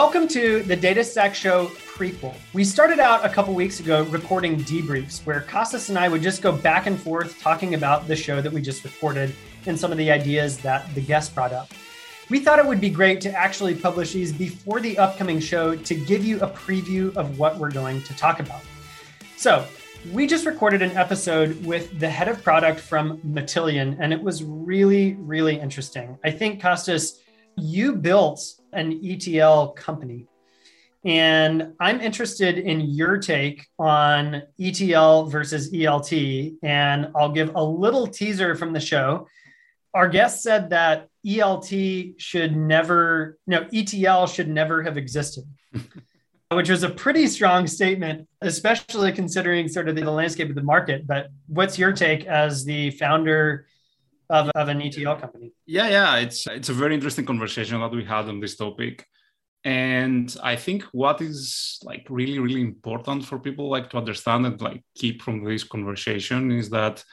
Welcome to the Data Stack Show prequel. We started out a couple weeks ago recording debriefs where Kostas and I would just go back and forth talking about the show that we just recorded and some of the ideas that the guest brought up. We thought it would be great to actually publish these before the upcoming show to give you a preview of what we're going to talk about. So we just recorded an episode with the head of product from Matillion, and it was really, really interesting. I think, Kostas, you built an ETL company, and I'm interested in your take on ETL versus ELT, and I'll give a little teaser from the show. Our guest said that ETL should never have existed, which was a pretty strong statement, especially considering sort of the landscape of the market. But what's your take as the founder of an ETL company? Yeah. It's a very interesting conversation that we had on this topic. And I think what is like really, really important for people like to understand and like keep from this conversation is that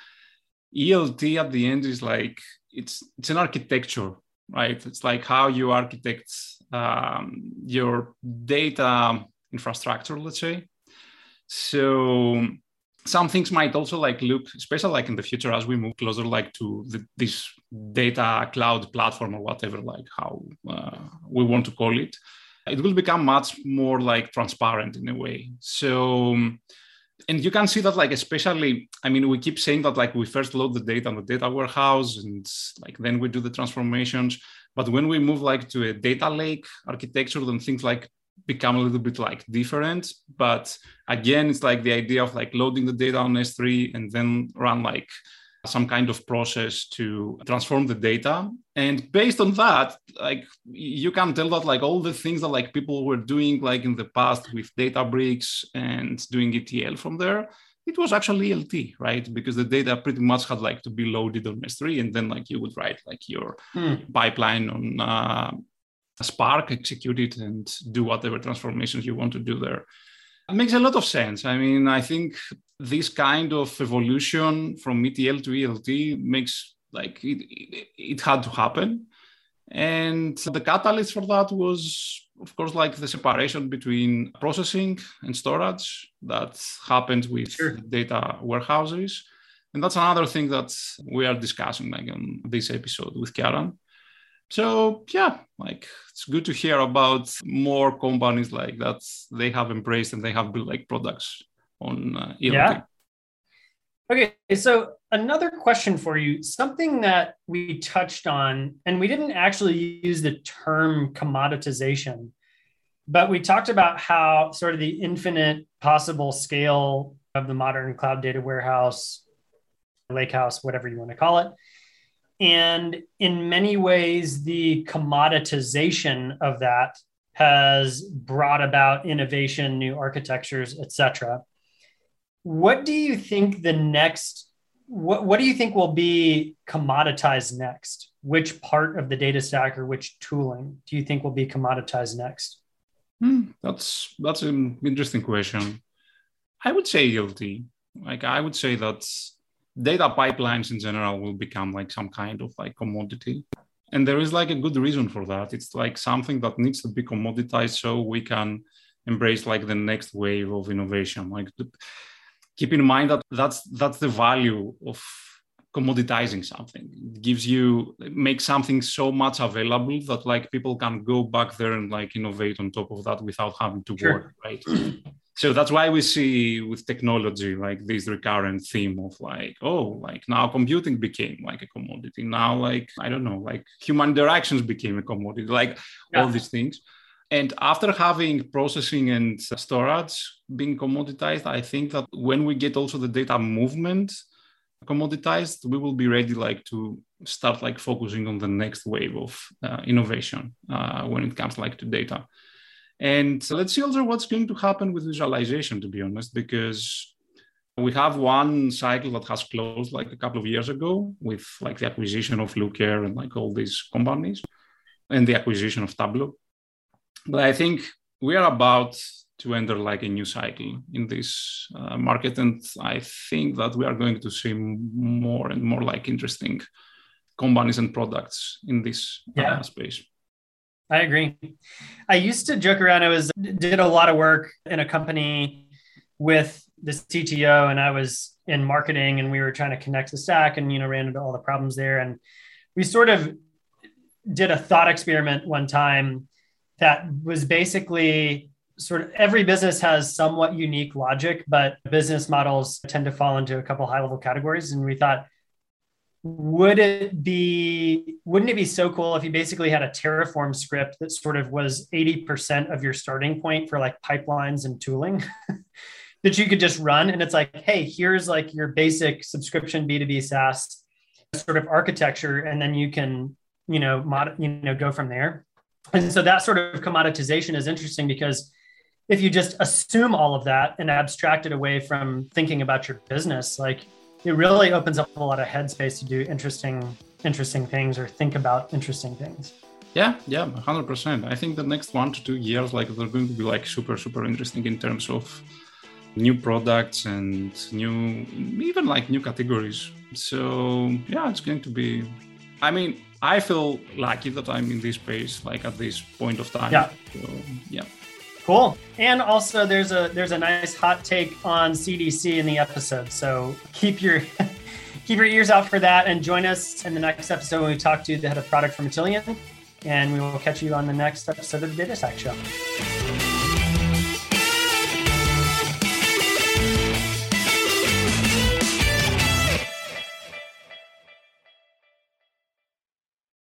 ELT at the end is like, it's an architecture, right? It's like how you architect your data infrastructure, let's say. So some things might also like look, especially like in the future as we move closer like to this data cloud platform or whatever, like how we want to call it, it will become much more like transparent in a way. So, and you can see that like, especially, I mean, we keep saying that like we first load the data on the data warehouse and like then we do the transformations. But when we move like to a data lake architecture, then things like become a little bit like different. But again, it's like the idea of like loading the data on S3 and then run like some kind of process to transform the data. And based on that, like you can tell that like all the things that like people were doing like in the past with Databricks and doing ETL from there, it was actually ELT, right? Because the data pretty much had like to be loaded on S3 and then like you would write like your pipeline on Spark, execute it and do whatever transformations you want to do there. It makes a lot of sense. I mean, I think this kind of evolution from ETL to ELT makes like it had to happen. And the catalyst for that was, of course, like the separation between processing and storage that happened with data warehouses. And that's another thing that we are discussing like on this episode with Ciaran. So yeah, like it's good to hear about more companies like that they have embraced and they have built like products on ELT. Yeah. Okay, so another question for you, something that we touched on, and we didn't actually use the term commoditization, but we talked about how sort of the infinite possible scale of the modern cloud data warehouse, lakehouse, whatever you want to call it. And in many ways, the commoditization of that has brought about innovation, new architectures, et cetera. What do you think what do you think will be commoditized next? Which part of the data stack or which tooling do you think will be commoditized next? That's an interesting question. I would say ELT. Like I would say that's data pipelines in general will become like some kind of like commodity. And there is like a good reason for that. It's like something that needs to be commoditized so we can embrace like the next wave of innovation. Like keep in mind that that's the value of commoditizing something. It makes something so much available that like people can go back there and like innovate on top of that without having to work, right? So that's why we see with technology, like this recurrent theme of like, oh, like now computing became like a commodity. Now, like, I don't know, like human interactions became a commodity, like all these things. And after having processing and storage being commoditized, I think that when we get also the data movement commoditized, we will be ready like to start like focusing on the next wave of innovation when it comes like to data. And so let's see also what's going to happen with visualization, to be honest, because we have one cycle that has closed like a couple of years ago with like the acquisition of Looker and like all these companies and the acquisition of Tableau. But I think we are about to enter like a new cycle in this market. And I think that we are going to see more and more like interesting companies and products in this space. I agree. I used to joke around. I did a lot of work in a company with the CTO, and I was in marketing, and we were trying to connect the stack, and ran into all the problems there. And we sort of did a thought experiment one time that was basically sort of every business has somewhat unique logic, but business models tend to fall into a couple high level categories. And we thought, wouldn't it be so cool if you basically had a Terraform script that sort of was 80% of your starting point for like pipelines and tooling that you could just run. And it's like, hey, here's like your basic subscription B2B SaaS sort of architecture. And then you can, go from there. And so that sort of commoditization is interesting, because if you just assume all of that and abstract it away from thinking about your business, like it really opens up a lot of headspace to do interesting things or think about interesting things. Yeah, 100%. I think the next 1 to 2 years, like they're going to be like super, super interesting in terms of new products and even new categories. So yeah, it's going to be, I feel lucky that I'm in this space, like at this point of time. Yeah. So, yeah. Cool. And also there's a nice hot take on CDC in the episode. So keep your ears out for that, and join us in the next episode when we talk to the head of product for Matillion. And we will catch you on the next episode of the DataStack Show.